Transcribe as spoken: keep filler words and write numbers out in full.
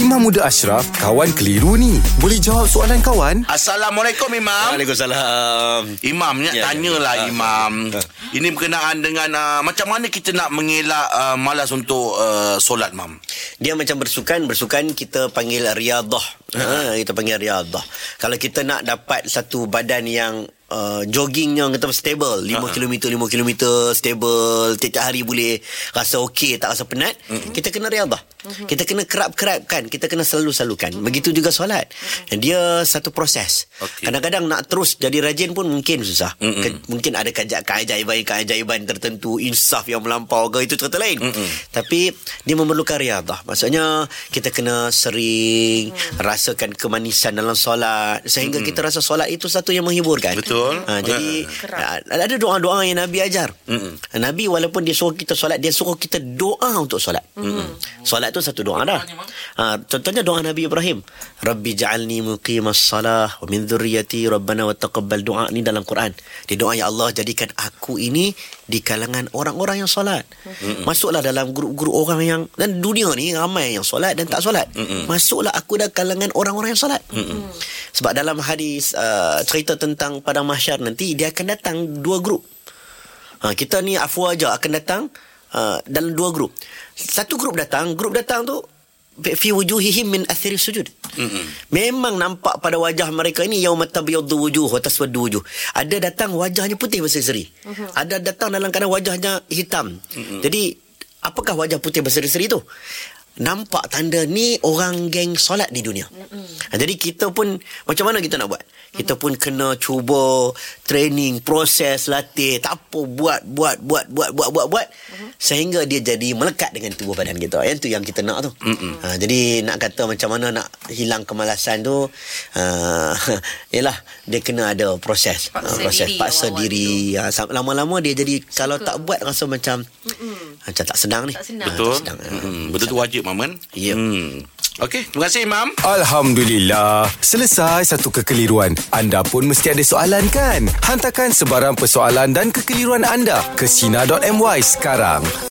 Imam Muda Ashraf, kawan keliru ni. Boleh jawab soalan kawan? Assalamualaikum, Imam. Waalaikumsalam. Imamnya ya, tanyalah ya. Imam. Ha. Ini berkenaan dengan uh, macam mana kita nak mengelak uh, malas untuk uh, solat, Mam. Dia macam bersukan, bersukan kita panggil riadah. Ha, kita panggil riadah. Kalau kita nak dapat satu badan yang Uh, jogging yang kata stable lima kilometer uh-huh. lima kilometer stable tiap hari boleh rasa okey, tak rasa penat, uh-huh. kita kena riadah, uh-huh. kita kena kerap-kerapkan, kita kena selalu-selalukan, uh-huh. begitu juga solat, uh-huh. dia satu proses, okay. Kadang-kadang nak terus jadi rajin pun mungkin susah, uh-huh. Ke- mungkin ada keajaiban-keajaiban tertentu, insaf yang melampau ke, itu cerita lain, uh-huh. Tapi dia memerlukan riadah, maksudnya kita kena sering, uh-huh. rasakan kemanisan dalam solat sehingga, uh-huh. kita rasa solat itu satu yang menghiburkan, betul. Ha, jadi kerap. Ada doa-doa yang Nabi ajar, mm-hmm. Nabi walaupun dia suruh kita solat, dia suruh kita doa untuk solat, mm-hmm. Solat tu satu doa dah, ha, contohnya doa Nabi Ibrahim, Rabbi ja'alni muqimah as-salah wa min zuriyati rabbana wa taqabbal. Doa ni dalam Quran. Dia doa, ya Allah, jadikan aku ini di kalangan orang-orang yang solat, mm-hmm. Masuklah dalam grup-grup orang yang, dan dunia ni ramai yang solat dan tak solat, mm-hmm. Masuklah aku dalam kalangan orang-orang yang solat, mm-hmm. Sebab dalam hadis uh, cerita tentang Padang Mahsyar nanti, dia akan datang dua grup. Ha, kita ni afwa aja akan datang uh, dalam dua grup. Satu grup datang, grup datang tu bi fi wujuhihim min athri sujud. Mm-hmm. Memang nampak pada wajah mereka ini, yaumata byaddu wujuh wa taswaddu wujuh. Ada datang wajahnya putih berseri-seri. Mm-hmm. Ada datang dalam keadaan wajahnya hitam. Mm-hmm. Jadi apakah wajah putih berseri-seri tu? Nampak tanda ni orang geng solat di dunia, mm-hmm. Jadi kita pun macam mana kita nak buat, kita pun kena cuba training, proses, latih, tak apa, buat buat buat buat buat buat buat, mm-hmm. Sehingga dia jadi melekat dengan tubuh badan kita. Yang tu yang kita nak tu, mm-hmm. ha, jadi nak kata macam mana nak hilang kemalasan tu, uh, yelah dia kena ada proses, paksa, ha, proses, diri, paksa diri, ha, lama-lama dia jadi suka. Kalau tak buat rasa macam, mm-hmm. macam tak sedang ni, tak senang. Betul, ha, tak sedang. Mm-hmm. Betul tu, wajib Maman. Ya. Yep. Hmm. Okey, terima kasih Imam. Alhamdulillah. Selesai satu kekeliruan. Anda pun mesti ada soalan kan? Hantarkan sebarang persoalan dan kekeliruan anda ke sina dot my sekarang.